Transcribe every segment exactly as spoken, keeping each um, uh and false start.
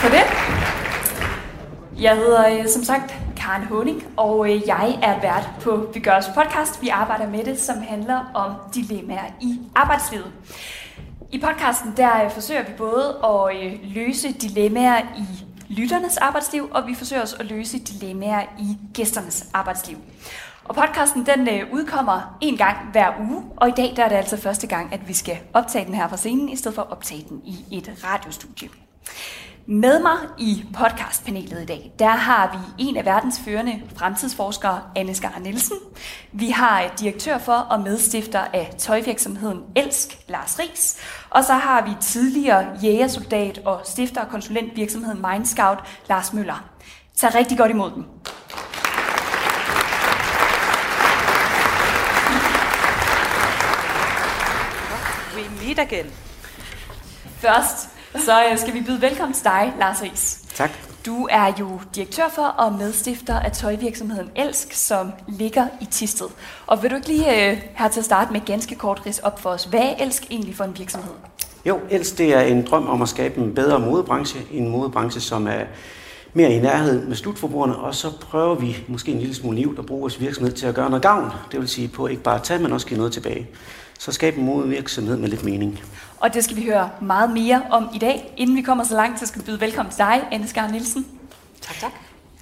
For det. Jeg hedder som sagt Karen Haaning, og jeg er vært på Vigeurs podcast. Vi arbejder med det, som handler om dilemmaer i arbejdslivet. I podcasten der forsøger vi både at løse dilemmaer i lytternes arbejdsliv, og vi forsøger også at løse dilemmaer i gæsternes arbejdsliv. Og podcasten den udkommer en gang hver uge, og i dag der er det altså første gang, at vi skal optage den her fra scenen, i stedet for at optage den i et radiostudie. Med mig i podcastpanelet i dag, der har vi en af verdens førende fremtidsforskere, Anne Skare Nielsen. Vi har direktør for og medstifter af tøjvirksomheden Elsk, Lars Riis. Og så har vi tidligere jægersoldat og stifter og konsulentvirksomheden Mindscout, Lars Møller. Tag rigtig godt imod dem. We meet again. Først så skal vi byde velkommen til dig, Lars Riis. Tak. Du er jo direktør for og medstifter af tøjvirksomheden Elsk, som ligger i Thisted. Og vil du ikke lige her til at starte med ganske kort rids op for os, hvad er Elsk egentlig for en virksomhed? Jo, Elsk det er en drøm om at skabe en bedre modebranche, en modebranche, som er mere i nærhed med slutforbrugerne, og så prøver vi måske en lille smule livt at bruge vores virksomhed til at gøre noget gavn. Det vil sige på ikke bare at tage, men også give noget tilbage. Så skabe en modevirksomhed med lidt mening. Og det skal vi høre meget mere om i dag. Inden vi kommer så langt, så skal vi byde velkommen til dig, Anne Skare Nielsen. Tak, tak.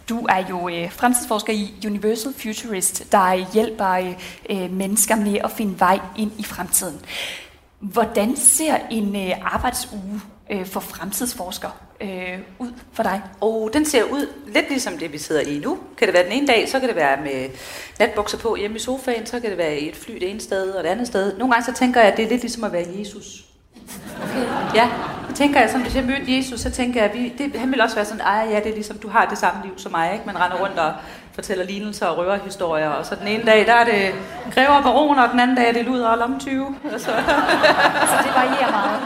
Du er jo øh, fremtidsforsker i Universal Futurist, der hjælper øh, mennesker med at finde vej ind i fremtiden. Hvordan ser en øh, arbejdsuge øh, for fremtidsforskere øh, ud for dig? Og den ser ud lidt ligesom det, vi sidder i nu. Kan det være den ene dag, så kan det være med natbukser på hjemme i sofaen, så kan det være i et fly det ene sted og det andet sted. Nogle gange så tænker jeg, at det er lidt ligesom at være Jesus. Okay. Ja, så tænker jeg sådan, hvis jeg mødte Jesus, så tænker jeg, vi, det, han vil også være sådan, ej ja, det er ligesom, du har det samme liv som mig, ikke? Man render rundt og fortæller lignelser og røverhistorier, og så den ene dag, der er det grever og baroner, og den anden dag er det luder og lomtyve. Så. så det varierer meget.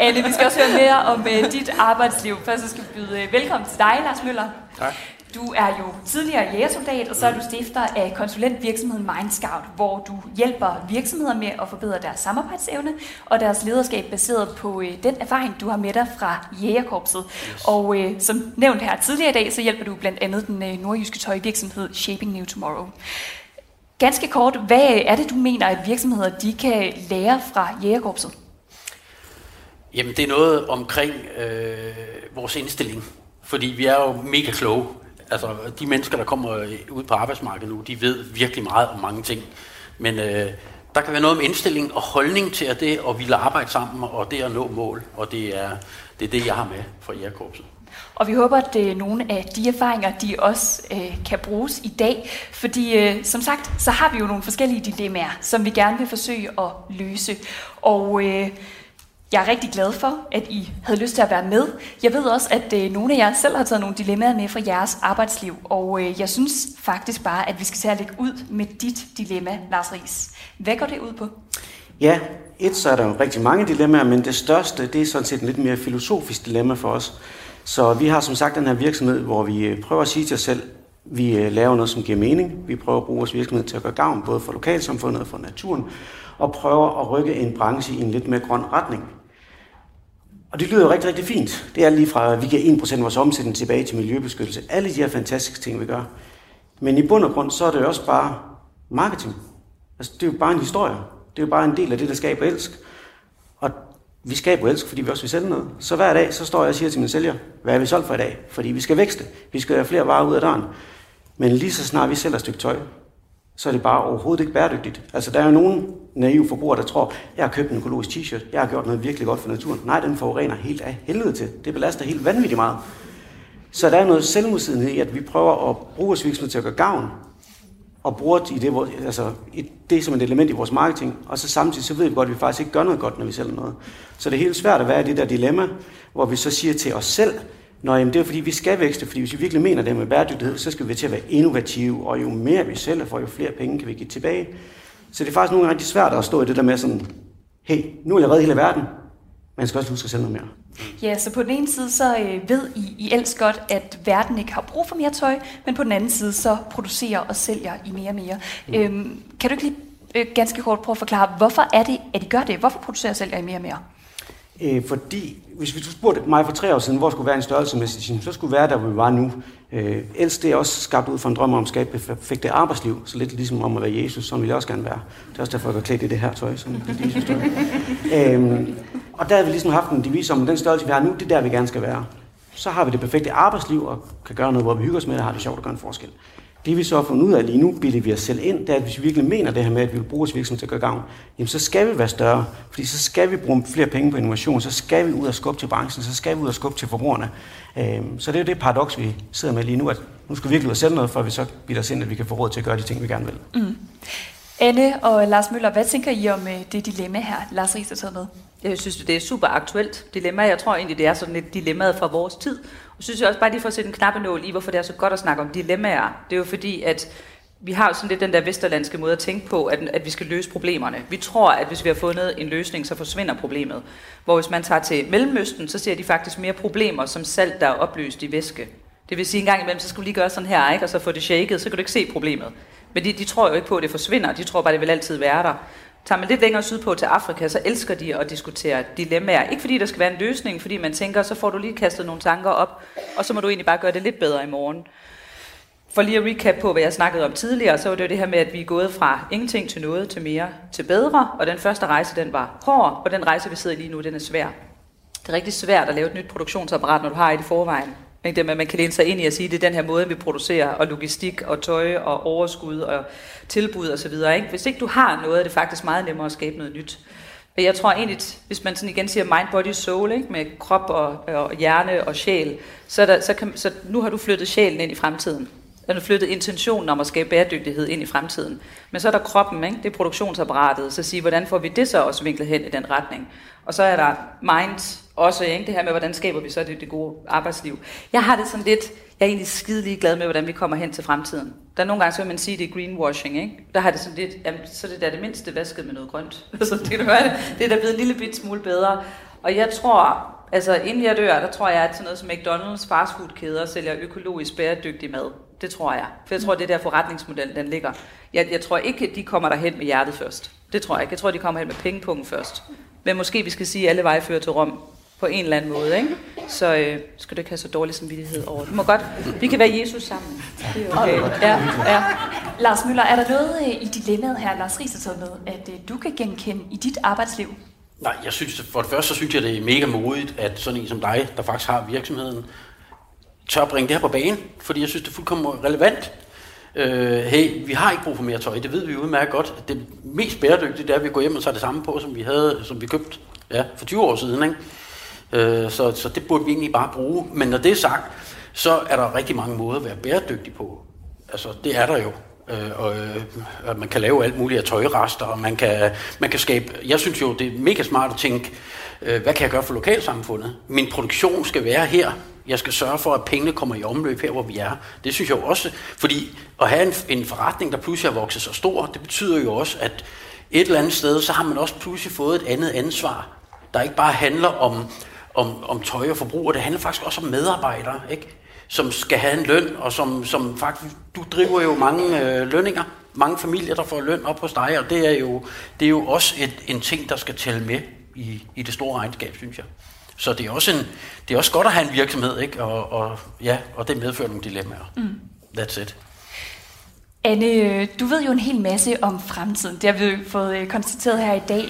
Anne, vi skal også høre mere om uh, dit arbejdsliv. Først så skal vi byde uh, velkommen til dig, Lars Møller. Tak. Du er jo tidligere jægersoldat, og så er du stifter af konsulentvirksomheden Mindscout, hvor du hjælper virksomheder med at forbedre deres samarbejdsevne og deres lederskab baseret på øh, den erfaring, du har med dig fra jægerkorpset. Yes. Og øh, som nævnt her tidligere i dag, så hjælper du blandt andet den øh, nordjyske tøjvirksomhed Shaping New Tomorrow. Ganske kort, hvad er det, du mener, at virksomheder de kan lære fra jægerkorpset? Jamen, det er noget omkring øh, vores indstilling, fordi vi er jo mega kloge. Altså, de mennesker, der kommer ud på arbejdsmarkedet nu, de ved virkelig meget om mange ting. Men øh, der kan være noget om indstilling og holdning til at det, og ville arbejde sammen, og det at nå mål. Og det er det, er det jeg har med fra jægerkorpset. Og vi håber, at øh, nogle af de erfaringer, de også øh, kan bruges i dag. Fordi øh, som sagt, så har vi jo nogle forskellige dilemmaer, som vi gerne vil forsøge at løse. Og Øh, Jeg er rigtig glad for, at I havde lyst til at være med. Jeg ved også, at øh, nogle af jer selv har taget nogle dilemmaer med fra jeres arbejdsliv, og øh, jeg synes faktisk bare, at vi skal tage at lægge ud med dit dilemma, Lars Riis. Hvad går det ud på? Ja, et så er der jo rigtig mange dilemmaer, men det største, det er sådan set en lidt mere filosofisk dilemma for os. Så vi har som sagt den her virksomhed, hvor vi prøver at sige til os selv, vi laver noget, som giver mening. Vi prøver at bruge vores virksomhed til at gøre gavn, både for lokalsamfundet og for naturen. og prøver at rykke en branche i en lidt mere grøn retning. Og det lyder jo rigtig, rigtig fint. Det er lige fra, at vi giver en procent af vores omsætning tilbage til miljøbeskyttelse. Alle de her fantastiske ting, vi gør. Men i bund og grund, så er det jo også bare marketing. Altså, det er jo bare en historie. Det er jo bare en del af det, der skaber Elsk. Og vi skaber Elsk, fordi vi også vil sælge noget. Så hver dag, så står jeg og siger til mine sælger, hvad er vi solgt for i dag? Fordi vi skal vækste. Vi skal have flere varer ud af døren. Men lige så snart vi sælger et stykke tøj, så er det bare overhovedet ikke bæredygtigt. Altså, der er jo nogen naive forbrugere, der tror, jeg har købt en økologisk t-shirt, jeg har gjort noget virkelig godt for naturen. Nej, den forurener helt af helvede til. Det belaster helt vanvittigt meget. Så der er noget selvmodsidenhed i, at vi prøver at bruge vores virksomhed til at gøre gavn, og bruger det, i det, altså, det som et element i vores marketing, og så samtidig så ved vi godt, at vi faktisk ikke gør noget godt, når vi sælger noget. Så det er helt svært at være i det der dilemma, hvor vi så siger til os selv, nå, jamen, det er fordi, vi skal vækste, fordi hvis vi virkelig mener det med bæredygtighed, så skal vi til at være innovative, og jo mere vi sælger for, jo flere penge kan vi give tilbage. Så det er faktisk nogle gange rigtig svært at stå i det der med sådan, hey, nu er jeg reddet hele verden, man skal også huske at sælge noget mere. Ja, så på den ene side, så ved I, I Elsk godt, at verden ikke har brug for mere tøj, men på den anden side, så producerer og sælger I mere og mere. Mm. Øhm, kan du ikke lige øh, ganske kort prøve at forklare, hvorfor er det, at I gør det? Hvorfor producerer og sælger I mere og mere? Øh, fordi, hvis vi spurgte mig for tre år siden, hvor skulle være en størrelsemæssig team, så skulle være der, hvor vi var nu. Øh, Elsk, det er også skabt ud fra en drøm om at skabe perfekt arbejdsliv, så lidt ligesom om at være Jesus, som ville jeg også gerne være. Det er også derfor, jeg går klædt i det her tøj, som det Jesus-tøj. øhm, Og der har vi ligesom haft en devise om, den størrelse, vi har nu, det er der, vi gerne skal være. Så har vi det perfekte arbejdsliv og kan gøre noget, hvor vi hygger os med, og har det sjovt at gøre en forskel. Det vi så har fundet ud af lige nu, bilder vi os selv ind, det er, at hvis vi virkelig mener det her med, at vi vil bruge vores virksomhed til at gøre gavn, jamen så skal vi være større, fordi så skal vi bruge flere penge på innovation, så skal vi ud og skubbe til branchen, så skal vi ud og skubbe til forbrugerne. Så det er jo det paradoks, vi sidder med lige nu, at nu skal vi virkelig ud og sælge noget, for vi så bilder os ind, at vi kan få råd til at gøre de ting, vi gerne vil. Mm. Anne og Lars Møller, hvad tænker I om det dilemma her, Lars Riis har taget med? Jeg synes, det er super aktuelt dilemma. Jeg tror egentlig, det er sådan et dilemma fra vores tid. Og synes jeg også bare lige for at sætte en knappenål i, hvorfor det er så godt at snakke om dilemmaer. Det er jo fordi, at vi har jo sådan lidt den der vesterlandske måde at tænke på, at, at vi skal løse problemerne. Vi tror, at hvis vi har fundet en løsning, så forsvinder problemet. Hvor hvis man tager til Mellemøsten, så ser de faktisk mere problemer som salt, der er opløst i væske. Det vil sige, en gang imellem, så skal vi lige gøre sådan her, ikke? Og så få det shaket, så kan du ikke se problemet. Men de, de tror jo ikke på, at det forsvinder. De tror bare, det vil altid være der. Tager man lidt længere sydpå til Afrika, så elsker de at diskutere dilemmaer. Ikke fordi der skal være en løsning, fordi man tænker, så får du lige kastet nogle tanker op, og så må du egentlig bare gøre det lidt bedre i morgen. For lige at recap på, hvad jeg snakkede om tidligere, så var det jo det her med, at vi er gået fra ingenting til noget, til mere, til bedre. Og den første rejse, den var hård, og den rejse, vi sidder lige nu, den er svær. Det er rigtig svært at lave et nyt produktionsapparat, når du har et i forvejen. Men det med, at man kan læne sig ind i at sige, at det er den her måde, vi producerer, og logistik, og tøj, og overskud, og tilbud osv. Hvis ikke du har noget, er det faktisk meget nemmere at skabe noget nyt. Men jeg tror egentlig, hvis man sådan igen siger mind, body, soul, ikke? Med krop og, og hjerne og sjæl, så, der, så, kan, så nu har du flyttet sjælen ind i fremtiden. Du har flyttet intentionen om at skabe bæredygtighed ind i fremtiden. Men så er der kroppen, ikke? Det er produktionsapparatet, så sige, hvordan får vi det så også vinklet hen i den retning? Og så er der mind også, ikke? Det her med, hvordan skaber vi så det, det gode arbejdsliv. Jeg har det sådan lidt, jeg er egentlig skidelig glad med, hvordan vi kommer hen til fremtiden. Der er nogle gange, så vil man sige, det er greenwashing, ikke? Der har det sådan lidt, jamen, så er det der det mindste vasket med noget grønt. Så det, det er der blevet en lille bit smule bedre. Og jeg tror, altså inden jeg dør, der tror jeg, at sådan noget som McDonald's fastfoodkæder sælger økologisk bæredygtig mad. Det tror jeg. For jeg tror, det er der forretningsmodel, den ligger. Jeg, jeg tror ikke, at de kommer derhen med hjertet først. Det tror jeg ikke. Jeg tror, de kommer hen med pengepungen først. Men måske vi skal sige, at alle veje fører til Rom på en eller anden måde, ikke? Så øh, skal du ikke have så dårlig samvittighed over det. Du må godt. Vi kan være Jesus sammen. Det er okay. Ja, ja. Lars Møller, er der noget i dilemmaet her, Lars Riis har taget med, at øh, du kan genkende i dit arbejdsliv? Nej, jeg synes, for det første, så synes jeg, det er mega modigt, at sådan en som dig, der faktisk har virksomheden, tør at bringe det her på banen, fordi jeg synes, det er fuldkommen relevant. Øh, hey, vi har ikke brug for mere tøj, det ved vi udmærket godt. Det mest bæredygtige, det er, at vi går hjem og tager det samme på, som vi havde, som vi købte ja, for tyve år siden. Ikke? Øh, så, så det burde vi egentlig bare bruge. Men når det er sagt, så er der rigtig mange måder at være bæredygtig på. Altså, det er der jo. Øh, og øh, man kan lave alt muligt af tøjrester, og man kan, man kan skabe... Jeg synes jo, det er mega smart at tænke, øh, hvad kan jeg gøre for lokalsamfundet? Min produktion skal være her. Jeg skal sørge for, at pengene kommer i omløb her, hvor vi er. Det synes jeg jo også, fordi at have en, en forretning, der pludselig har vokset så stor, det betyder jo også, at et eller andet sted, så har man også pludselig fået et andet ansvar, der ikke bare handler om, om, om tøj og forbrug, det handler faktisk også om medarbejdere, ikke? Som skal have en løn, og som, som faktisk, du driver jo mange øh, lønninger, mange familier, der får løn op hos dig, og det er jo, det er jo også et, en ting, der skal tælle med i, i det store regnskab, synes jeg. Så det er også, en, det er også godt at have en virksomhed, ikke? Og, og, ja, og det medfører nogle dilemmaer. Mm. That's it. Anne, du ved jo en hel masse om fremtiden. Det har vi fået konstateret her i dag.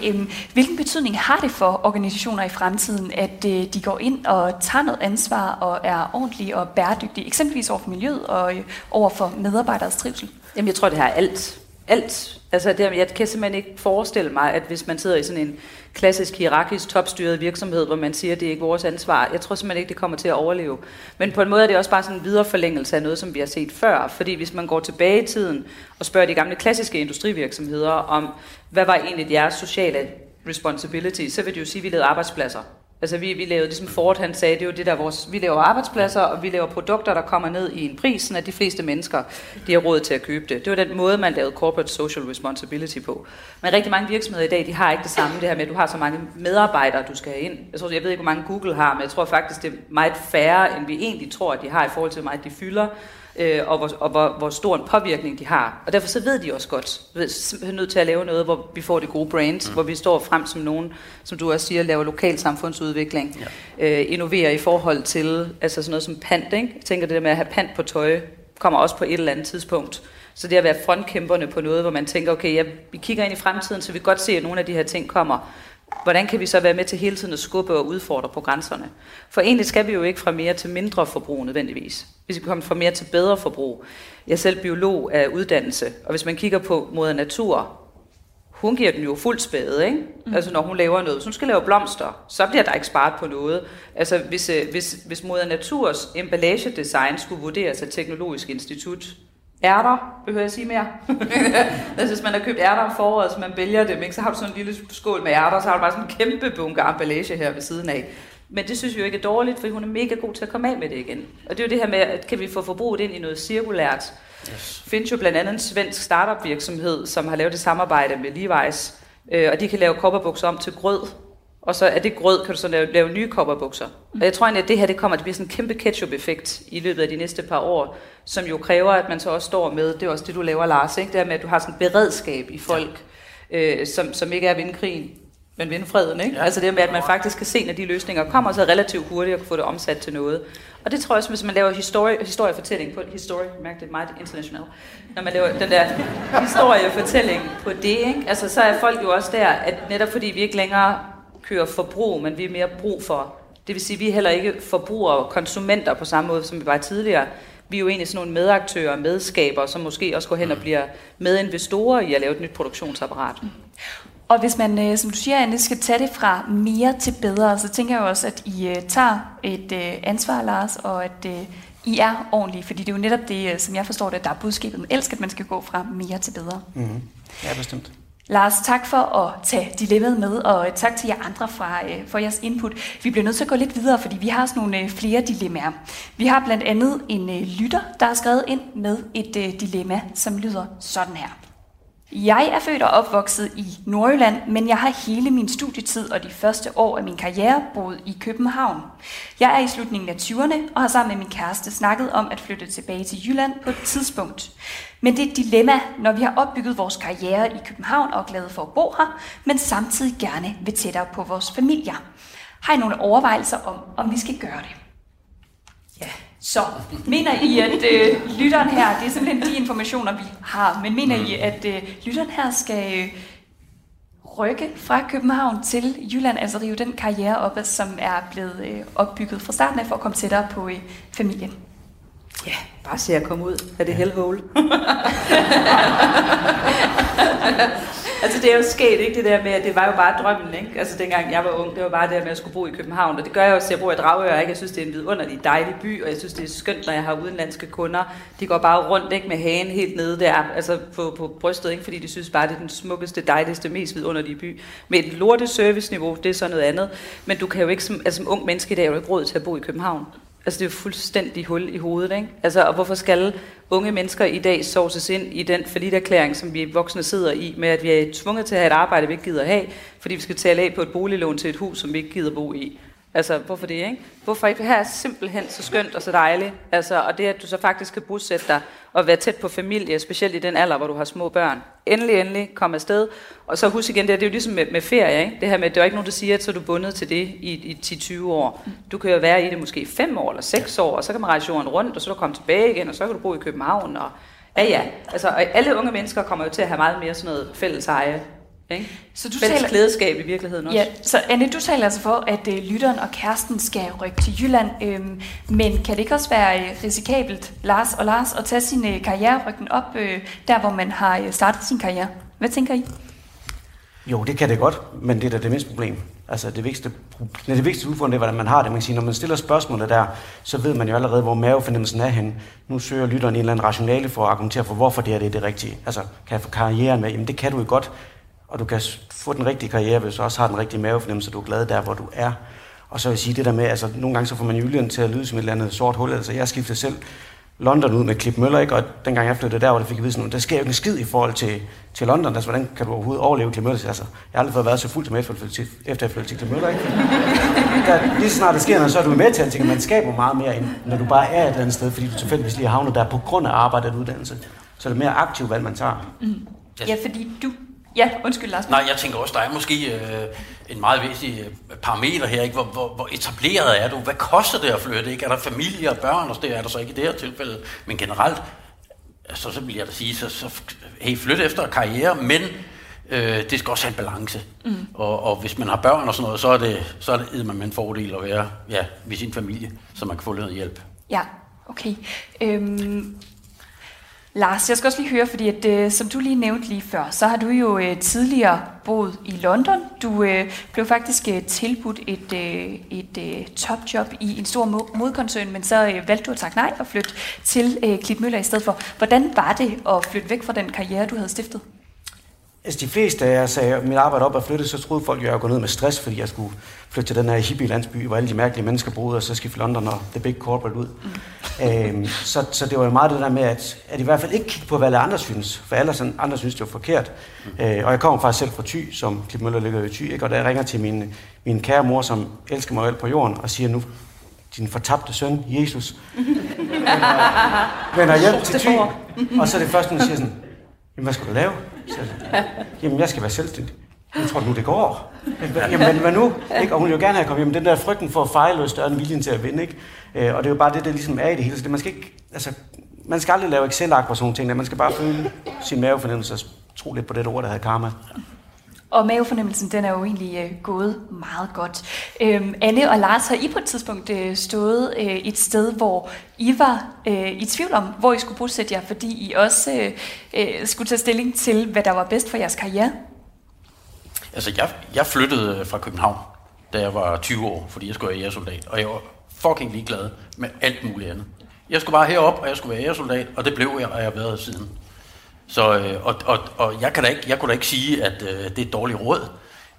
Hvilken betydning har det for organisationer i fremtiden, at de går ind og tager noget ansvar og er ordentlige og bæredygtige, eksempelvis over for miljøet og over for medarbejderes trivsel? Jamen, jeg tror, det har alt. Alt. Altså, det, jeg kan simpelthen ikke forestille mig, at hvis man sidder i sådan en klassisk hierarkisk topstyret virksomhed, hvor man siger, at det er ikke vores ansvar, jeg tror simpelthen ikke, det kommer til at overleve. Men på en måde er det også bare sådan en videreforlængelse af noget, som vi har set før. Fordi hvis man går tilbage i tiden og spørger de gamle klassiske industrivirksomheder om, hvad var egentlig jeres sociale responsibility, så vil det jo sige, at vi lavede arbejdspladser. Altså vi, vi lavede, ligesom Ford han sagde, det er jo det der vores, vi laver arbejdspladser, og vi laver produkter, der kommer ned i en pris, sådan at de fleste mennesker, de har råd til at købe det. Det var den måde, man lavede corporate social responsibility på. Men rigtig mange virksomheder i dag, de har ikke det samme, det her med, at du har så mange medarbejdere, du skal have ind. Jeg tror, jeg ved ikke, hvor mange Google har, men jeg tror faktisk, det er meget færre, end vi egentlig tror, at de har i forhold til, hvor meget de fylder, øh, og, hvor, og hvor, hvor stor en påvirkning de har. Og derfor så ved de også godt, vi er simpelthen nødt til at lave noget, hvor vi får det gode brand, mm. hvor vi står frem som nogen, som du også siger, laver lokalsamfundsudvikling, udvikling, ja. øh, innovere i forhold til altså sådan noget som pant, ikke? Jeg tænker, det der med at have pant på tøj, kommer også på et eller andet tidspunkt. Så det at være frontkæmperne på noget, hvor man tænker, okay, ja, vi kigger ind i fremtiden, så vi kan godt se, at nogle af de her ting kommer. Hvordan kan vi så være med til hele tiden at skubbe og udfordre på grænserne? For egentlig skal vi jo ikke fra mere til mindre forbrug nødvendigvis. Vi skal komme fra mere til bedre forbrug. Jeg er selv biolog af uddannelse, og hvis man kigger på moder natur, hun giver den jo fuldt spæde, ikke? Mm. Altså når hun laver noget. Hvis hun skal lave blomster, så bliver der ikke sparet på noget. Altså hvis, hvis, hvis moder naturs emballagedesign skulle vurderes af Teknologisk Institut, ærter, behøver jeg sige mere? Altså hvis man har købt ærter om foråret, så man vælger dem, ikke? Så har du sådan en lille skål med ærter, så har du bare sådan en kæmpe bunke emballage her ved siden af. Men det synes jeg jo ikke er dårligt, for hun er mega god til at komme af med det igen. Og det er jo det her med, at kan vi få forbruget ind i noget cirkulært. Yes. Findes jo blandt andet en svensk startup virksomhed, som har lavet et samarbejde med Levi's, øh, og de kan lave kopperbukser om til grød, og så af det grød kan du så lave, lave nye kopperbukser. Og jeg tror egentlig, at det her det kommer til at blive sådan en kæmpe ketchup-effekt i løbet af de næste par år, som jo kræver, at man så også står med, det er også det, du laver, Lars, ikke? Det her med, at du har sådan et beredskab i folk, øh, som, som ikke er at vinde krigen, men vinde freden, ikke? Ja. Altså det med, at man faktisk kan se, når de løsninger kommer, så relativt hurtigt at få det omsat til noget. Og det tror jeg, hvis man laver historie, historiefortælling på historie, mærk det er meget internationalt, når man laver den der historiefortælling på det, ikke? Altså så er folk jo også der, at netop fordi vi ikke længere kører forbrug, men vi er mere brug for, det vil sige, vi er heller ikke forbrugere og konsumenter på samme måde, som vi var tidligere. Vi er jo egentlig sådan nogle medaktører og medskaber, som måske også går hen og bliver medinvestorer i at lave et nyt produktionsapparat. Og hvis man, som du siger, Anne, skal tage det fra mere til bedre, så tænker jeg også, at I tager et ansvar, Lars, og at I er ordentlige. Fordi det er jo netop det, som jeg forstår det, der er budskabet med Elsk, at man skal gå fra mere til bedre. Mm-hmm. Ja, bestemt. Lars, tak for at tage dilemmaet med, og tak til jer andre fra, øh, for jeres input. Vi bliver nødt til at gå lidt videre, fordi vi har sådan nogle øh, flere dilemmaer. Vi har blandt andet en øh, lytter, der har skrevet ind med et øh, dilemma, som lyder sådan her. Jeg er født og opvokset i Nordjylland, men jeg har hele min studietid og de første år af min karriere boet i København. Jeg er i slutningen af tyverne og har sammen med min kæreste snakket om at flytte tilbage til Jylland på et tidspunkt. Men det er et dilemma, når vi har opbygget vores karriere i København og er glade for at bo her, men samtidig gerne vil tættere på vores familier. Har I nogle overvejelser om, om vi skal gøre det? Ja. Så mener I, at øh, lytteren her, det er simpelthen de informationer, vi har, men mener I, at øh, lytteren her skal øh, rykke fra København til Jylland, altså rive den karriere op, som er blevet øh, opbygget fra starten af, for at komme tættere på øh, familien? Ja, yeah, bare se at komme ud af det hellhole. Altså det er jo sket, ikke? Det der med, at det var jo bare drømmen, ikke? Altså dengang jeg var ung, det var bare det med, at jeg skulle bo i København. Og det gør jeg også, at jeg bor i Dragør, ikke? Jeg synes, det er en vidunderlig dejlig by, og jeg synes, det er skønt, når jeg har udenlandske kunder. De går bare rundt, ikke? Med hagen helt nede der, altså på, på brystet, ikke? Fordi de synes bare, det er den smukkeste, dejligste, mest vidunderlige by. Med et lorte serviceniveau, det er så noget andet. Men du kan jo ikke, som, altså, som ung menneske i dag, er jo ikke råd til at bo i København. Altså det er jo fuldstændig hul i hovedet, ikke? Altså, og hvorfor skal unge mennesker i dag sovses ind i den falliterklæring, som vi voksne sidder i, med at vi er tvunget til at have et arbejde, vi ikke gider have, fordi vi skal tale af på et boliglån til et hus, som vi ikke gider bo i. Altså, hvorfor det, ikke? Hvorfor ikke? Her er simpelthen så skønt og så dejligt. Altså, og det, at du så faktisk kan bosætte dig og være tæt på familie, specielt i den alder, hvor du har små børn. Endelig, endelig, kom afsted. Og så husk igen, det, det er jo ligesom med, med ferie, ikke? Det her med, det er jo ikke nogen, der siger, at så er du bundet til det i, i ti til tyve år. Du kan jo være i det måske fem år eller seks år, og så kan man rejse jorden rundt, og så kan du komme tilbage igen, og så kan du bo i København. Og ja, ja. Altså, og alle unge mennesker kommer jo til at have meget mere sådan noget fælles eje. Okay. Så du taler glædeskab i virkeligheden også. Ja, så Anne, du taler altså for, at øh, lytteren og kæresten skal rykke til Jylland, øh, men kan det ikke også være øh, risikabelt, Lars og Lars, at tage sin øh, karriere, rykke den op, øh, der hvor man har øh, startet sin karriere? Hvad tænker I? Jo, det kan det godt, men det er da det mindste problem. Altså det vigtigste, det, det vigtigste udfordring, det er, hvordan man har det. Man kan sige, når man stiller spørgsmålet der, så ved man jo allerede, hvor mavefornemmelsen er henne. Nu søger lytteren en eller anden rationale for at argumentere for, hvorfor det er det, er det rigtige. Altså, kan jeg få karrieren med? Jamen det kan du jo godt. Og du kan få den rigtige karriere, hvis du også har den rigtige mavefornemmelse, så du er glad der, hvor du er. Og så vil jeg sige det der med, altså nogle gange så får man Julian til at lyde som et eller andet sort hul. Altså jeg skiftede selv London ud med Klip Møller, ikke? Og dengang jeg flyttede der, hvor det fik jeg vide sådan noget, der sker jo ikke en skid i forhold til, til London. Altså hvordan kan du overhovedet overleve Klip Møller? Altså jeg har aldrig fået været så fuld som efter jeg flyttede til Klip Møller, ikke? Der, lige så snart det sker noget, så er du med til alting, man skaber meget mere, end når du bare er et eller andet sted, fordi du tilfældigvis lige havner der på grund af arbejde og uddannelse. Så er det mere aktivt, hvad man tager. Mm. Ja, fordi du Ja, undskyld Lars. Nej, jeg tænker også, der er måske øh, en meget væsentlig parameter her, ikke? Hvor, hvor, hvor etableret er du? Hvad koster det at flytte? Ikke? Er der familie og børn og sådan? Er der så ikke i det her tilfælde? Men generelt, altså, så vil jeg da sige, så, så hey, flyt efter karriere, men øh, det skal også have en balance. Mm. Og, og hvis man har børn og sådan noget, så er det, så er det med en fordel at være ja, ved sin familie, så man kan få lidt hjælp. Ja, okay. Øhm Lars, jeg skal også lige høre, fordi at, øh, som du lige nævnte lige før, så har du jo øh, tidligere boet i London. Du øh, blev faktisk øh, tilbudt et, øh, et øh, topjob i en stor modekoncern, men så øh, valgte du at takke nej og flytte til øh, Klitmøller i stedet for. Hvordan var det at flytte væk fra den karriere, du havde stiftet? Altså de fleste af jer sagde, at mit arbejde op er flyttet, så troede folk, at jeg går ned med stress, fordi jeg skulle flytte til den her hippie-landsby, hvor alle de mærkelige mennesker boede, og så skifte London og The Big Corporate ud. Mm. Æm, så, så det var jo meget det der med, at, at i hvert fald ikke kigge på, hvad alle andre synes, for alle andre synes, det var forkert. Mm. Æ, og jeg kommer faktisk selv fra Thy, som Klitmøller ligger i Thy, ikke? Og da jeg ringer til min, min kære mor, som elsker mig alt på jorden, og siger nu, din fortabte søn, Jesus, vender hjem til Thy, og så er det første, hun siger sådan, jamen, hvad skal du lave? Jamen, jeg skal være selvstændig. Jeg tror nu, det går. Jamen, hvad nu? Ikke? Og hun vil jo gerne have kommet hjem. Den der frygten for at fejle er større end viljen til at vinde, ikke? Og det er jo bare det, der ligesom er i det hele. Så det, man, skal ikke, altså, man skal aldrig lave Excel-ark og sådan nogle ting. Man skal bare føle sin mavefornemmelse og tro lidt på det ord, der hedder karma. Og mavefornemmelsen, den er jo egentlig øh, gået meget godt. Øhm, Anne og Lars, har I på et tidspunkt øh, stået øh, et sted, hvor I var øh, i tvivl om, hvor I skulle bosætte jer, fordi I også øh, øh, skulle tage stilling til, hvad der var bedst for jeres karriere? Altså, jeg, jeg flyttede fra København, da jeg var tyve år, fordi jeg skulle være jægersoldat, og jeg var fucking ligeglad med alt muligt andet. Jeg skulle bare herop, og jeg skulle være jægersoldat, og det blev jeg, og jeg har været siden. Så, øh, og, og, og jeg, kan da ikke, jeg kunne da ikke sige, at øh, det er et dårligt råd,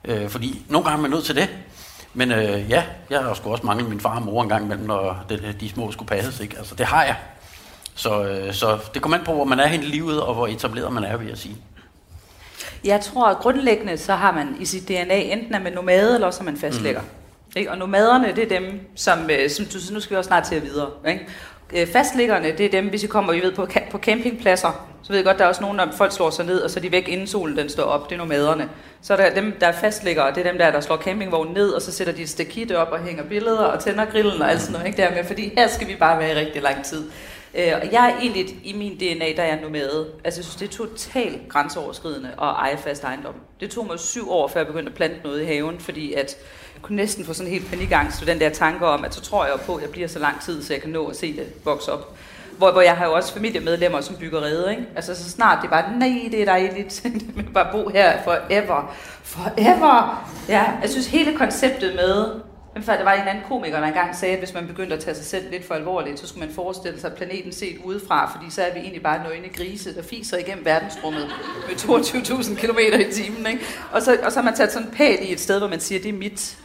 øh, fordi nogle gange er man nødt til det. Men øh, ja, jeg har sgu også manglet min far og mor en gang imellem, når de, de små skulle passes, ikke? Altså, det har jeg. Så, øh, så det kommer an på, hvor man er hen i livet, og hvor etableret man er, vil jeg sige. Jeg tror, at grundlæggende, så har man i sit D N A, enten er man nomade, eller så man fastlægger. Mm. Ikke? Og nomaderne, det er dem, som, som nu skal vi også snart til at videre, ikke? Fastliggerne, det er dem, hvis I kommer, I ved, på, på campingpladser, så ved jeg godt, der er også nogen, når folk slår sig ned, og så er de væk, inden solen den står op, det er nomaderne. Så er der dem, der er fastliggere, det er dem, der, der slår campingvognen ned, og så sætter de et stakit op og hænger billeder og tænder grillen og alt sådan noget, ikke dermed, fordi her skal vi bare være i rigtig lang tid. Og jeg er egentlig i min D N A, der er nomade. Altså jeg synes, det er totalt grænseoverskridende at eje fast ejendom. Det tog mig syv år, før jeg begyndte at plante noget i haven, fordi at jeg kunne næsten få sådan en helt panikangst til den der tanke om, at så tror jeg på, at jeg bliver så lang tid, så jeg kan nå at se det vokse op. Hvor, hvor jeg har jo også familiemedlemmer, som bygger rede, ikke? Altså så snart det er bare, nej, det er dejligt, man bare bo her forever, forever. Ja, jeg synes hele konceptet med, der var en anden komiker, der engang sagde, at hvis man begyndte at tage sig selv lidt for alvorligt, så skulle man forestille sig planeten set udefra, fordi så er vi egentlig bare nøgne grise, der fiser igennem verdensrummet med toogtyve tusind kilometer i timen, ikke? Og så, og så har man taget sådan pænt i et sted, hvor man siger, det er mit.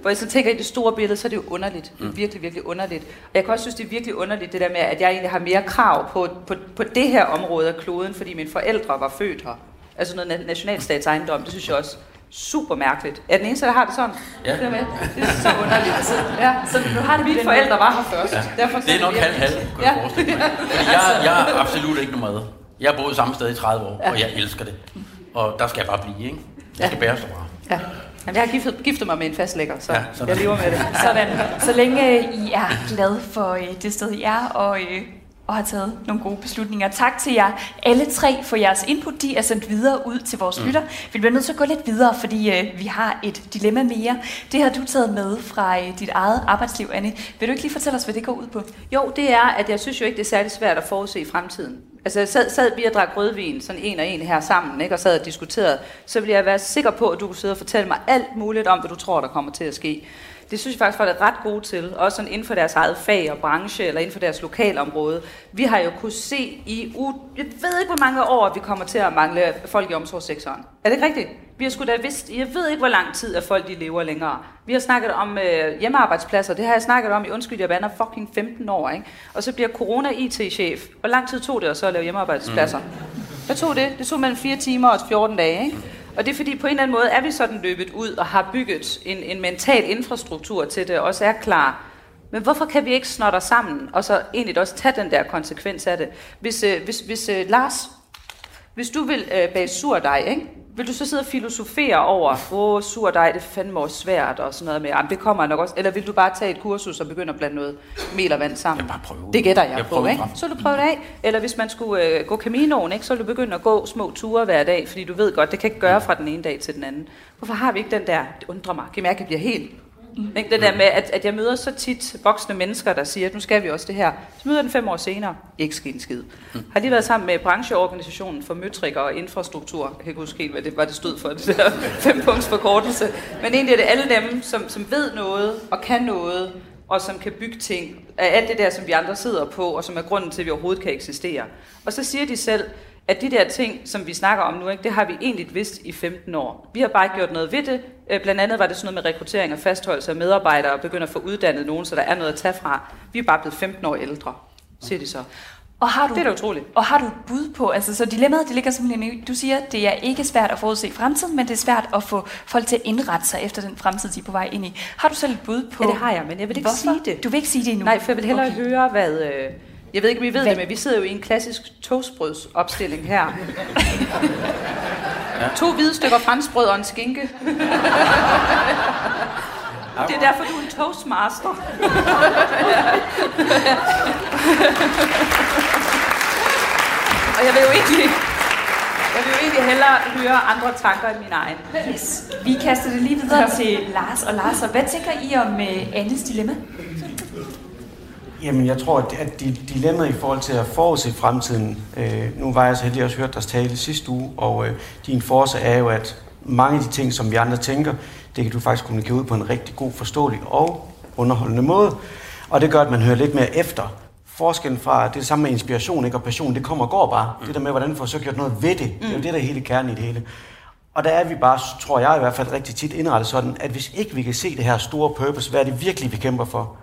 Hvor jeg så tænker i det store billede, så er det jo underligt. Mm. Virkelig, virkelig underligt. Og jeg kan også synes, det er virkelig underligt, det der med, at jeg egentlig har mere krav på, på, på det her område af kloden, fordi mine forældre var født her. Altså noget nationalstatsejendom, det synes jeg også super mærkeligt. Er den eneste, der har det sådan? Ja. Det er så underligt. Ja. Så du har det, mine forældre var her først. Ja. Derfor, det er nok halv-halv, kunne jeg forestille mig. Jeg, jeg er absolut ikke nummer et. Jeg har boet samme sted i tredive år, ja. Og jeg elsker det. Og der skal jeg bare blive, ikke? Jeg skal ja. bære så bare. Ja. Jamen, jeg har giftet, giftet mig med en fastlægger, så ja, jeg lever med det. Sådan. Så længe I er glade for det sted, I er, og... og har taget nogle gode beslutninger. Tak til jer alle tre for jeres input. De er sendt videre ud til vores mm. lytter. Vi bliver nødt til at gå lidt videre, fordi øh, vi har et dilemma mere. Det har du taget med fra øh, dit eget arbejdsliv, Anne. Vil du ikke lige fortælle os, hvad det går ud på? Jo, det er, at jeg synes jo ikke, det er særlig svært at forudse i fremtiden. Altså jeg sad, sad vi og drak rødvin, sådan en og en her sammen, ikke, og sad og diskuterede, så ville jeg være sikker på, at du kunne sidde og fortælle mig alt muligt om, hvad du tror, der kommer til at ske. Det synes jeg faktisk var det ret gode til, også sådan inden for deres eget fag og branche, eller inden for deres lokalområde. Vi har jo kunnet se i, u- jeg ved ikke hvor mange år, at vi kommer til at mangle folk i omsorgssektoren. Er det ikke rigtigt? Vi har sgu da vidst, jeg ved ikke hvor lang tid, at folk de lever længere. Vi har snakket om øh, hjemmearbejdspladser, det har jeg snakket om i undskyld, jeg bander fucking femten år, ikke? Og så bliver corona I T-chef. Hvor lang tid tog det at så at lave hjemmearbejdspladser? Mm. Hvad tog det? Det tog mellem fire timer og fjorten dage, ikke? Og det er fordi, på en eller anden måde er vi sådan løbet ud og har bygget en, en mental infrastruktur til det, og også er klar. Men hvorfor kan vi ikke snotte os sammen, og så egentlig også tage den der konsekvens af det? Hvis, øh, hvis, hvis øh, Lars, hvis du vil øh, bage surdej, ikke? Vil du så sidde og filosofere over, åh, oh, surdej, det er fandme også svært, og sådan noget med, jamen det kommer nok også, eller vil du bare tage et kursus og begynde at blande noget mel og vand sammen? Jeg bare prøve. Det gætter jeg, jeg på, ikke? Så vil du prøve det af. Eller hvis man skulle øh, gå Caminoen, ikke? Så vil du begynde at gå små ture hver dag, fordi du ved godt, det kan ikke gøre fra den ene dag til den anden. Hvorfor har vi ikke den der, det undrer mig, kan jeg mærke, at jeg bliver helt... Ikke? Den der med, at, at jeg møder så tit voksne mennesker, der siger, at nu skal vi også det her. Så møder den fem år senere. Ikke sket en skid. Har lige været sammen med brancheorganisationen for møtrikker og infrastruktur. Jeg kan ikke huske, hvad det, hvad det stod for, det der fem punkts forkortelse. Men egentlig er det alle dem, som, som ved noget og kan noget, og som kan bygge ting af alt det der, som vi andre sidder på, og som er grunden til, at vi overhovedet kan eksistere. Og så siger de selv, at de der ting, som vi snakker om nu, ikke, det har vi egentlig vidst i femten år. Vi har bare ikke gjort noget ved det. Blandt andet var det sådan noget med rekruttering og fastholdelse af medarbejdere, og begynder at få uddannet nogen, så der er noget at tage fra. Vi er bare blevet femten år ældre, siger de så. Og har du, det er da utroligt. Og har du et bud på, altså så dilemmaet, det ligger simpelthen, du siger, det er ikke svært at forudse fremtiden, men det er svært at få folk til at indrette sig efter den fremtid, de er på vej ind i. Har du selv et bud på? Ja, det har jeg, men jeg vil ikke hvorfor? sige det. Du vil ikke sige det endnu? Nej, for jeg vil hellere okay. høre, hvad... Øh, Jeg ved ikke, om I ved Hvad? det, men vi sidder jo i en klassisk toastbrødsopstilling her. Ja. To hvide stykker franskbrød og en skinke. Det er derfor, du er en toastmaster. Og jeg vil jo egentlig... Jeg vil jo egentlig hellere høre andre tanker end mine egne. Yes. Vi kaster det lige videre til Lars og Lars. Og hvad tænker I om uh, Annes dilemma? Jamen, jeg tror, at dilemmaet i forhold til at forudse fremtiden, øh, nu var jeg så heldig også hørt deres tale sidste uge, og øh, din force er jo, at mange af de ting, som vi andre tænker, det kan du faktisk kommunikere ud på en rigtig god, forståelig og underholdende måde. Og det gør, at man hører lidt mere efter. Forskellen fra, det er samme med inspiration, ikke, og passion, det kommer og går bare. Det der med, hvordan du får så gjort noget ved det, det er jo det, der er hele kernen i det hele. Og der er vi bare, tror jeg i hvert fald, rigtig tit indrettet sådan, at hvis ikke vi kan se det her store purpose, hvad er det virkelig, vi kæmper for?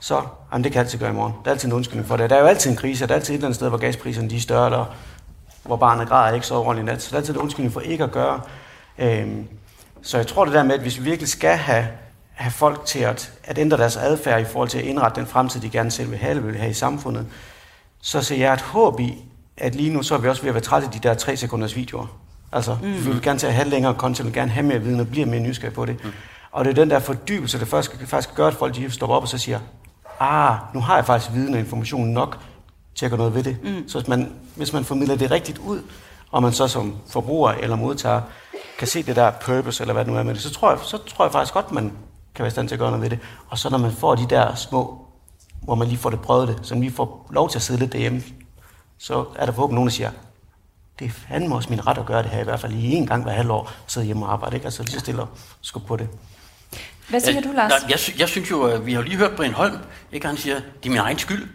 Så, jamen det kan altid gøre i morgen. Der er altid en undskyldning for det. Der er jo altid en krise, og der er altid et eller andet sted, hvor gaspriserne de er større, eller hvor barnet græder ikke så ordentligt i nat. Så der er altid en undskyldning for ikke at gøre. Øhm, så jeg tror det der med, at hvis vi virkelig skal have, have folk til at, at ændre deres adfærd i forhold til at indrette den fremtid, de gerne selv vil have, vil have i samfundet, så ser jeg et håb i, at lige nu så er vi også ved at være trætte af de der tre sekunders videoer. Altså, mm. vi vil gerne til at have længere content, vi vil gerne have mere viden og bliver mere nysgerrig på det. Mm. Og det er den der fordybelse, der først skal, faktisk gør, at folk de stopper op og så siger, ah, nu har jeg faktisk viden og information nok, tjekker noget ved det. Mm. Så hvis man, hvis man formidler det rigtigt ud, og man så som forbruger eller modtager, kan se det der purpose, eller hvad det nu er med det, så tror jeg, så tror jeg faktisk godt, man kan være i stand til at gøre noget ved det. Og så når man får de der små, hvor man lige får det prøvet det, så man lige får lov til at sidde lidt derhjemme, så er der forhåbentlig nogen, der siger, det er fandme også min ret at gøre det her, i hvert fald i en gang hver halvår, og sidde hjemme og arbejde, ikke? Altså lige stille og skubbe på det. Hvad siger du, Lars? Jeg, sy- jeg synes jo, at vi har lige hørt Brian Holm, ikke? Han siger, det er min egen skyld.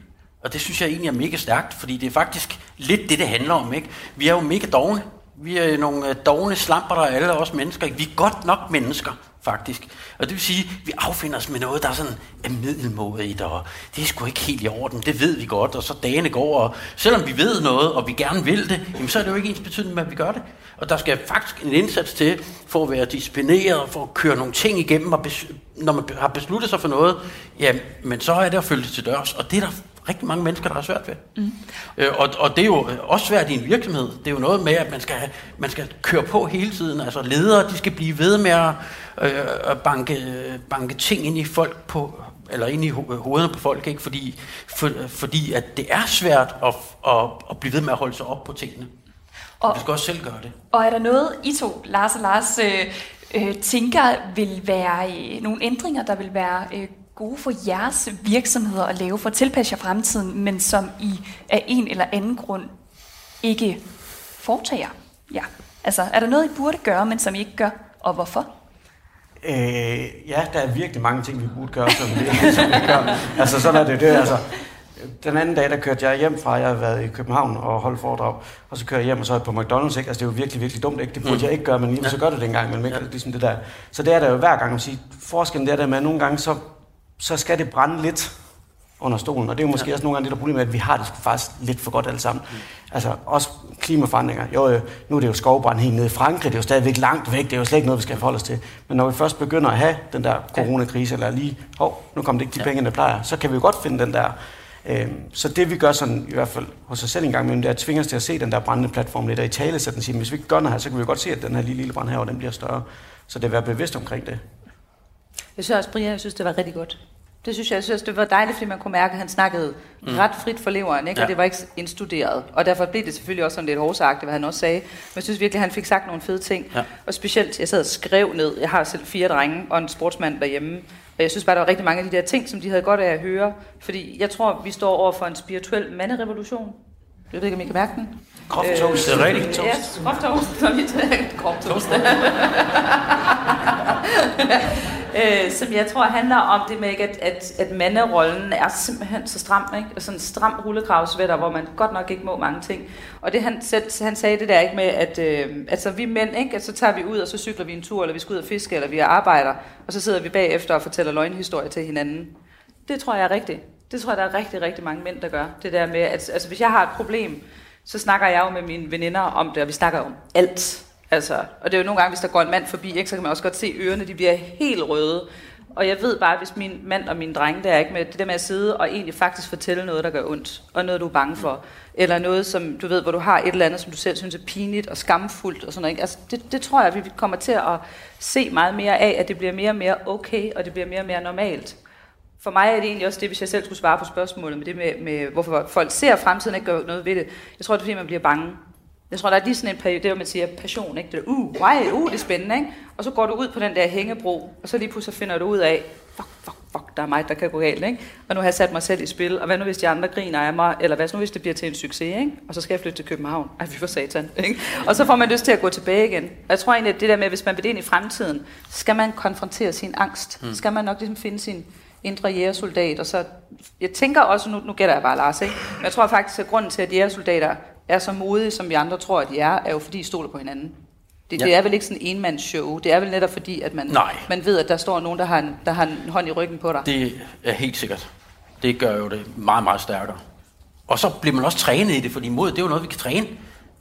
Og det synes jeg egentlig er mega stærkt, fordi det er faktisk lidt det, det handler om, ikke? Vi er jo mega dovne. Vi er nogle dovne slamper, der er alle os mennesker, ikke? Vi er godt nok mennesker, faktisk. Og det vil sige, at vi affinder os med noget, der er sådan er middelmådigt, og det er sgu ikke helt i orden, det ved vi godt, og så dagene går, og selvom vi ved noget, og vi gerne vil det, jamen, så er det jo ikke ens betydning med, at vi gør det. Og der skal faktisk en indsats til, for at være disciplineret, og for at køre nogle ting igennem, og bes- når man har besluttet sig for noget, jamen, men så er det at følge det til dørs, og det er der rigtig mange mennesker, der har svært ved. Mm. Øh, og, og det er jo også svært i en virksomhed. Det er jo noget med, at man skal, man skal køre på hele tiden. Altså ledere, de skal blive ved med at, øh, at banke, banke ting ind i folk på, eller ind i ho- hovederne på folk, ikke? Fordi, for, fordi at det er svært at, at, at blive ved med at holde sig op på tingene. Og vi skal også selv gøre det. Og er der noget, I to, Lars og Lars, øh, øh, tænker vil være øh, nogle ændringer, der vil være øh, gode for jeres virksomheder at lave for at tilpasse jer fremtiden, men som I af en eller anden grund ikke foretager? Ja. Altså, er der noget, I burde gøre, men som I ikke gør, og hvorfor? Øh, ja, der er virkelig mange ting, vi burde gøre, som vi, som vi gør. Altså, sådan er det det. Altså, den anden dag, der kørte jeg hjem fra, jeg havde været i København og holdt foredrag, og så kører jeg hjem, og så er jeg på McDonald's, ikke? Altså, det er jo virkelig, virkelig dumt, ikke? Det burde mm. jeg ikke gøre, men lige så gør det dengang, men ikke, ja. Ligesom det der. Så det er der jo hver gang, at sige, forskellen der, der med, nogle gange så så skal det brænde lidt under stolen. Og det er jo måske ja. Også nogle gange det, der er problemet, at vi har det faktisk lidt for godt alle sammen. Mm. Altså også klimaforandringer. Jo, nu er det jo skovbrand helt nede i Frankrig, det er jo stadigvæk langt væk, det er jo slet ikke noget, vi skal forholde os til. Men når vi først begynder at have den der coronakrise, eller lige, hov, nu kommer det ikke de ja. Penge, der plejer, så kan vi jo godt finde den der. Så det vi gør sådan, i hvert fald hos os selv en gang imellem, det er at tvinge os til at se den der brændende platform lidt, og i tale sætte den og sige, hvis vi ikke gør noget her, så kan vi jo godt se, at den her lille, lille brand herovre, den bliver større. Så det er at være bevidst omkring det. Jeg synes også, Brian, jeg synes, det var rigtig godt. Det synes jeg, jeg synes, det var dejligt, fordi man kunne mærke, at han snakkede mm. ret frit for leveren, ikke? Ja. Og det var ikke indstuderet. Og derfor blev det selvfølgelig også sådan lidt hårdsagtigt, hvad han også sagde. Men jeg synes virkelig, han fik sagt nogle fede ting. Ja. Og specielt, jeg sad og skrev ned, jeg har selv fire drenge og en sportsmand derhjemme. Og jeg synes bare, der var rigtig mange af de der ting, som de havde godt af at høre. Fordi jeg tror, vi står over for en spirituel manderevolution. Jeg ved ikke, om I kan mærke den. Kroptoast, det er rigtigt. Ja, kroptoast, det var mit kroptoast. Øh, som jeg tror handler om det med, at, at, at manderollen er simpelthen så stram, ikke? Og sådan en stram rullekravsvætter, hvor man godt nok ikke må mange ting. Og det han, han sagde det der ikke med, at øh, altså, vi mænd, ikke? At så tager vi ud, og så cykler vi en tur, eller vi skal ud og fiske, eller vi arbejder, og så sidder vi bagefter og fortæller løgnhistorier til hinanden. Det tror jeg er rigtigt. Det tror jeg, der er rigtig, rigtig mange mænd, der gør. Det der med, at altså, hvis jeg har et problem, så snakker jeg jo med mine veninder om det, og vi snakker om alt. Altså, og det er jo nogle gange, hvis der går en mand forbi, ikke, så kan man også godt se ørerne, de bliver helt røde. Og jeg ved bare, hvis min mand og mine drenge, der er ikke med det der med at sidde og egentlig faktisk fortælle noget, der gør ondt, og noget, du er bange for, eller noget, som du ved, hvor du har et eller andet, som du selv synes er pinligt og skamfuldt og sådan noget, ikke? Altså, det, det tror jeg, vi kommer til at se meget mere af, at det bliver mere og mere okay, og det bliver mere og mere normalt. For mig er det egentlig også det, hvis jeg selv skulle svare på spørgsmålet, med det med, med hvorfor folk ser fremtiden ikke gør noget ved det. Jeg tror, det er fordi, man bliver bange. Jeg tror, der er lige sådan en periode, der man siger passion, ikke? Det er, uh, why, uh, det er spændende, ikke? Og så går du ud på den der hængebro, og så lige pludselig finder du ud af, fuck, fuck, fuck, der er mig, der kan gå galt, ikke? Og nu har jeg sat mig selv i spil, og hvad nu hvis de andre griner af mig, eller hvad nu hvis det bliver til en succes, ikke? Og så skal jeg flytte til København. Ej, vi får satan, ikke? Og så får man lyst til at gå tilbage igen. Og jeg tror egentlig, at det der med, at hvis man vil ind i fremtiden, så skal man konfrontere sin angst. Hmm. Skal man nok ligesom finde sin indre jægersoldat, og så, jeg tænker også, nu, nu gætter jeg bare Lars, ikke? Men jeg tror faktisk, at grunden til, at jægersoldater er så modige, som vi andre tror, at de er, er jo fordi, I stoler på hinanden. Det, ja. Det er vel ikke sådan en enmandsshow, det er vel netop fordi, at man, man ved, at der står nogen, der har, en, der har en hånd i ryggen på dig. Det er helt sikkert. Det gør jo det meget, meget stærkere. Og så bliver man også trænet i det, fordi mod, det er jo noget, vi kan træne.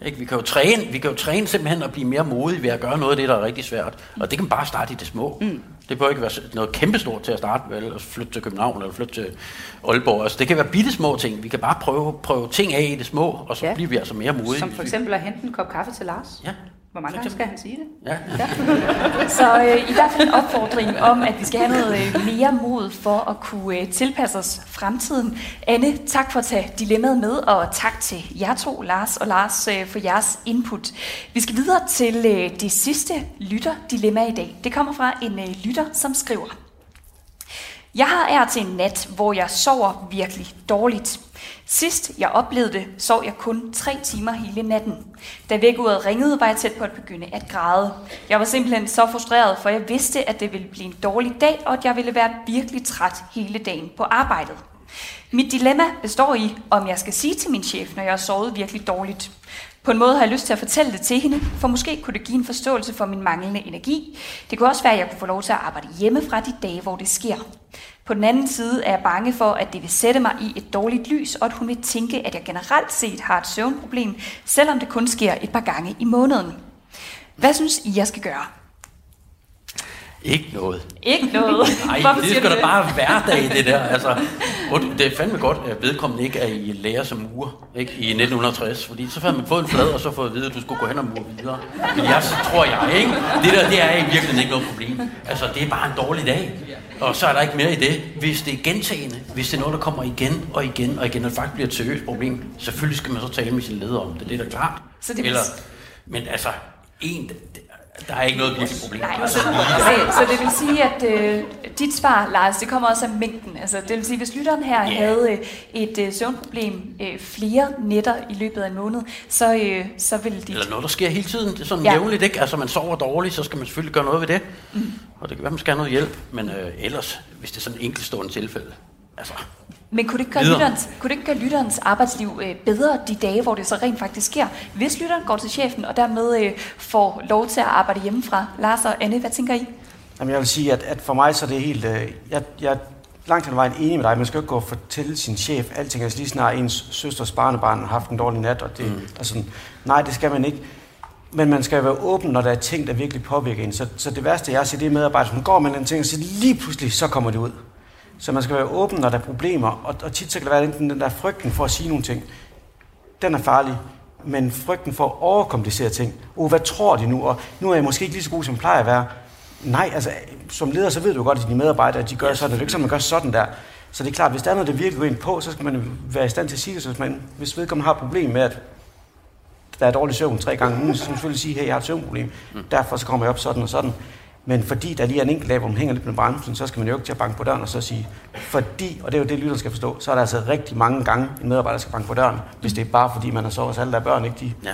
Ikke? Vi kan jo træne, vi kan jo træne simpelthen at blive mere modige ved at gøre noget af det, der er rigtig svært. Og det kan bare starte i det små. Mm. Det bør ikke være noget kæmpestort til at starte med, eller flytte til København, eller flytte til Aalborg. Altså, det kan være bittesmå ting. Vi kan bare prøve, prøve ting af i det små, og så ja. Bliver vi altså mere modige. Som for eksempel at hente en kop kaffe til Lars. Ja. Hvor mange gange skal han sige det? Ja. Ja. Så øh, i hvert fald en opfordring om, at vi skal have noget øh, mere mod for at kunne øh, tilpasse os fremtiden. Anne, tak for at tage dilemmaet med, og tak til jer to, Lars og Lars, øh, for jeres input. Vi skal videre til øh, det sidste lytterdilemma i dag. Det kommer fra en øh, lytter, som skriver: Jeg har er til en nat, hvor jeg sover virkelig dårligt. Sidst jeg oplevede det, sov jeg kun tre timer hele natten. Da vækkeuret ringede, var jeg tæt på at begynde at græde. Jeg var simpelthen så frustreret, for jeg vidste, at det ville blive en dårlig dag, og at jeg ville være virkelig træt hele dagen på arbejdet. Mit dilemma består i, om jeg skal sige til min chef, når jeg har sovet virkelig dårligt. På en måde har jeg lyst til at fortælle det til hende, for måske kunne det give en forståelse for min manglende energi. Det kunne også være, at jeg kunne få lov til at arbejde hjemmefra de dage, hvor det sker. På den anden side er jeg bange for, at det vil sætte mig i et dårligt lys, og at hun vil tænke, at jeg generelt set har et søvnproblem, selvom det kun sker et par gange i måneden. Hvad synes I, jeg skal gøre? Ikke noget. Ikke noget? Nej, det skal da bare hverdag, det der. Altså, det er fandme godt, at vedkommende ikke er i lærer som murer, ikke? I nitten tres. Fordi så havde man fået en flad, og så fået at vide, at du skulle gå hen og mure videre. Men jeg så tror jeg, ikke? Det der, det er virkelig ikke noget problem. Altså, det er bare en dårlig dag. Og så er der ikke mere i det. Hvis det er gentagende, hvis det er noget, der kommer igen og igen og igen, og det faktisk bliver et seriøst problem, selvfølgelig skal man så tale med sin leder om det. Det er da klart. Så det Eller, men altså, en... Der er ikke noget virkelig problem. Nej, så, så, så det vil sige, at øh, dit svar, Lars, det kommer også af mængden. Altså, det vil sige, hvis lytteren her yeah. havde et øh, søvnproblem øh, flere nætter i løbet af en måned, så, øh, så vil det... Eller noget, der sker hele tiden. Det er sådan ja. jævnligt, ikke? Altså, man sover dårligt, så skal man selvfølgelig gøre noget ved det. Mm. Og det kan være, man skal have noget hjælp. Men øh, ellers, hvis det er sådan et enkeltstående tilfælde, altså... Men kunne det ikke gøre, lytterens, kunne det ikke gøre lytterens arbejdsliv øh, bedre de dage, hvor det så rent faktisk sker? Hvis lytteren går til chefen og dermed øh, får lov til at arbejde hjemmefra. Lars og Anne, hvad tænker I? Jamen jeg vil sige, at, at for mig så er det helt... Øh, jeg, jeg er langt hen ad vejen enig med dig. Man skal jo ikke gå og fortælle sin chef alting. Altså lige snart ens søsters barnebarn har haft en dårlig nat. Og det, mm. altså, nej, det skal man ikke. Men man skal være åben, når der er ting, der virkelig påvirker en. Så, så det værste, jeg ser, det er medarbejdere, som går med en ting og siger, lige pludselig, så kommer det ud. Så man skal være åben, når der er problemer, og, og tit så kan det være enten den der frygten for at sige nogle ting, den er farlig, men frygten for at overkomplicere ting, oh, hvad tror de nu, og nu er jeg måske ikke lige så god, som jeg plejer at være. Nej, altså som leder, så ved du godt, at dine medarbejdere, de gør sådan, det er ikke sådan, man gør sådan der. Så det er klart, hvis der er noget, der virkelig går ind på, så skal man være i stand til at sige det, så hvis, man, hvis vedkommende har et problem med, at der er dårlig søvn tre gange om ugen, så skal man selvfølgelig sige, hey, jeg har et søvnproblem, derfor så kommer jeg op sådan og sådan. Men fordi der lige er en enkelt dag, hvor man hænger lidt med bremsen, så skal man jo ikke til at banke på døren og så sige, fordi, og det er jo det, lytteren skal forstå, så er der altså rigtig mange gange, en medarbejder skal banke på døren, hvis det er bare fordi, man har sovet, så alle der børn ikke, de ja.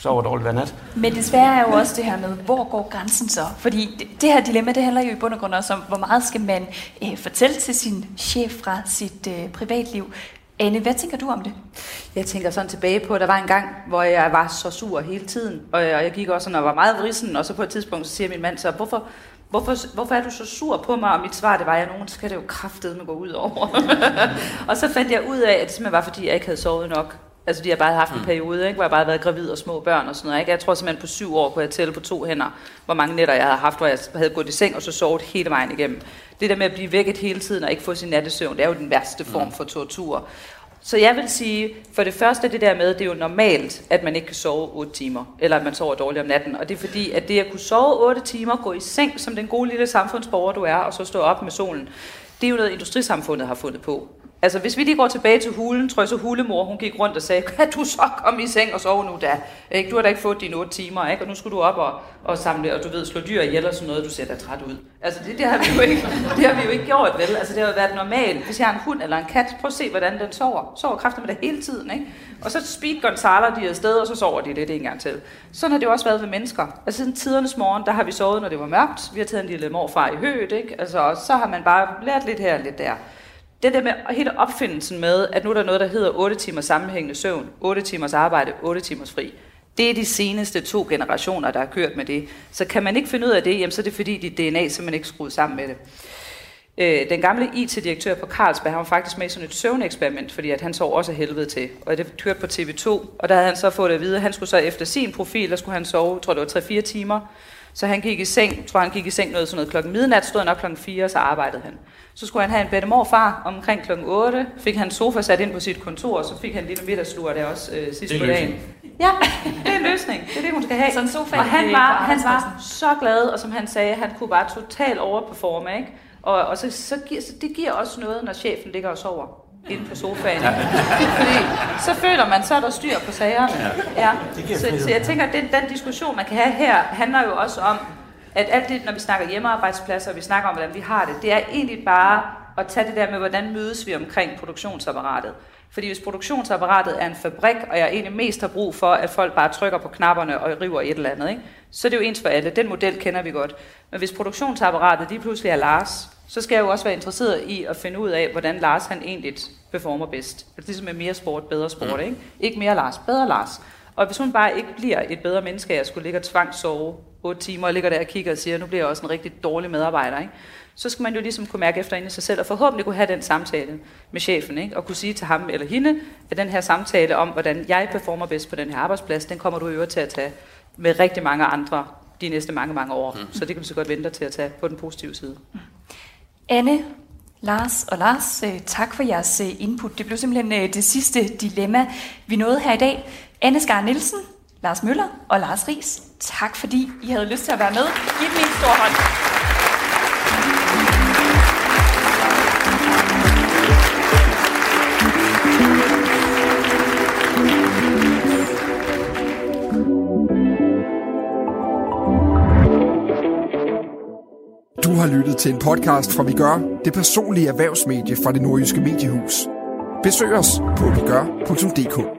sover dårligt hver nat. Men desværre er jo også det her med, hvor går grænsen så? Fordi det, det her dilemma, det handler jo i bund og grund også om, hvor meget skal man øh, fortælle til sin chef fra sit øh, privatliv. Anne, hvad tænker du om det? Jeg tænker sådan tilbage på, at der var en gang, hvor jeg var så sur hele tiden, og jeg, og jeg gik også sådan og var meget vrissen, og så på et tidspunkt så siger min mand så, hvorfor, hvorfor, hvorfor er du så sur på mig? Og mit svar, det var, at nogen skal det jo kraftedeme gå ud over. Og så fandt jeg ud af, at det simpelthen var, fordi jeg ikke havde sovet nok. Altså, de har bare haft en periode, ikke, hvor jeg bare havde været gravid og små børn og sådan noget. Ikke? Jeg tror simpelthen på syv år kunne jeg tælle på to hænder, hvor mange nætter jeg havde haft, hvor jeg havde gået i seng og så sovet hele vejen igennem. Det der med at blive vækket hele tiden og ikke få sin nattesøvn, det er jo den værste form for tortur. Så jeg vil sige, for det første det der med, det er jo normalt, at man ikke kan sove otte timer, eller at man sover dårligt om natten. Og det er fordi, at det at kunne sove otte timer, gå i seng som den gode lille samfundsborger du er, og så stå op med solen, det er jo noget, industrisamfundet har fundet på. Altså, hvis vi lige går tilbage til hulen, tror jeg så hulemor, hun gik rundt og sagde, kan du så komme i seng og sove nu da? Ikke? Du har da ikke fået dine otte timer, ikke? Og nu skulle du op og, og samle, og du ved, slå dyr ihjel og sådan noget, du ser da træt ud. Altså, det, det, har vi jo ikke, det har vi jo ikke gjort, vel? Altså, det har jo været normalt. Hvis jeg har en hund eller en kat, prøv at se, hvordan den sover. Sover kræfter med det hele tiden, ikke? Og så speedgonzaler de afsted, og så sover de lidt en gang til. Sådan har det jo også været ved mennesker. Altså, siden tidernes morgen, der har vi sovet, når det var mørkt. Vi har taget en lille morfar i høet, ikke? Altså, og så har man bare lært lidt her og lidt der. Det der med hele opfindelsen med, at nu er der noget, der hedder otte timers sammenhængende søvn, otte timers arbejde, otte timers fri. Det er de seneste to generationer, der har kørt med det. Så kan man ikke finde ud af det, jamen, så er det fordi, dit D N A simpelthen ikke skruet sammen med det. Øh, den gamle I T-direktør på Carlsberg, han var faktisk med i sådan et søvneksperiment, fordi at han sov også helvede til. Og det kørte på T V to, og der havde han så fået at vide, at han skulle så efter sin profil, der skulle han sove, tror det var tre til fire timer. Så han gik i seng, tror han gik i seng noget sådan noget klokken midnat, stod han op klokken fire, og så arbejdede han. Så skulle han have en bedtemorfar omkring klokken otte, fik han sofa sat ind på sit kontor, og så fik han en lille middagslur der også øh, sidst på dagen. Ja, det er en løsning. Det er det, hun skal have. Så en sofa, og han var, han var så glad, og som han sagde, han kunne bare totalt overperforme, ikke? Og, og så, så, gi- så det giver også noget, når chefen ligger og sover inde på sofaen. Fordi så føler man, så er der styr på sagerne. Ja. Så, så jeg tænker, at den, den diskussion, man kan have her, handler jo også om, at alt det, når vi snakker hjemmearbejdspladser, og vi snakker om, hvordan vi har det, det er egentlig bare at tage det der med, hvordan mødes vi omkring produktionsapparatet. Fordi hvis produktionsapparatet er en fabrik, og jeg egentlig mest har brug for, at folk bare trykker på knapperne og river et eller andet, ikke? Så det er jo ens for alle. Den model kender vi godt. Men hvis produktionsapparatet lige pludselig er Lars, så skal jeg jo også være interesseret i at finde ud af, hvordan Lars han egentlig performer bedst. Det er ligesom med mere sport, bedre sport, ikke? Ikke mere Lars, bedre Lars. Og hvis hun bare ikke bliver et bedre menneske, jeg skulle ligge og tvangssove otte timer og ligger der og kigger og siger, nu bliver jeg også en rigtig dårlig medarbejder, ikke? Så skal man jo ligesom kunne mærke efter inde i sig selv, og forhåbentlig kunne have den samtale med chefen, ikke? Og kunne sige til ham eller hende, at den her samtale om, hvordan jeg performer bedst på den her arbejdsplads, den kommer du i øvrigt til at tage med rigtig mange andre de næste mange, mange år. Mm. Så det kan du så godt vente til at tage på den positive side. Mm. Anne, Lars og Lars, tak for jeres input. Det blev simpelthen det sidste dilemma, vi nåede her i dag. Anne Skare Nielsen, Lars Møller og Lars Riis, tak fordi I havde lyst til at være med. Giv dem en stor hånd. Du har lyttet til en podcast fra Vigør, det personlige erhvervsmedie fra det nordjyske mediehus. Besøg os på vigør punktum d k.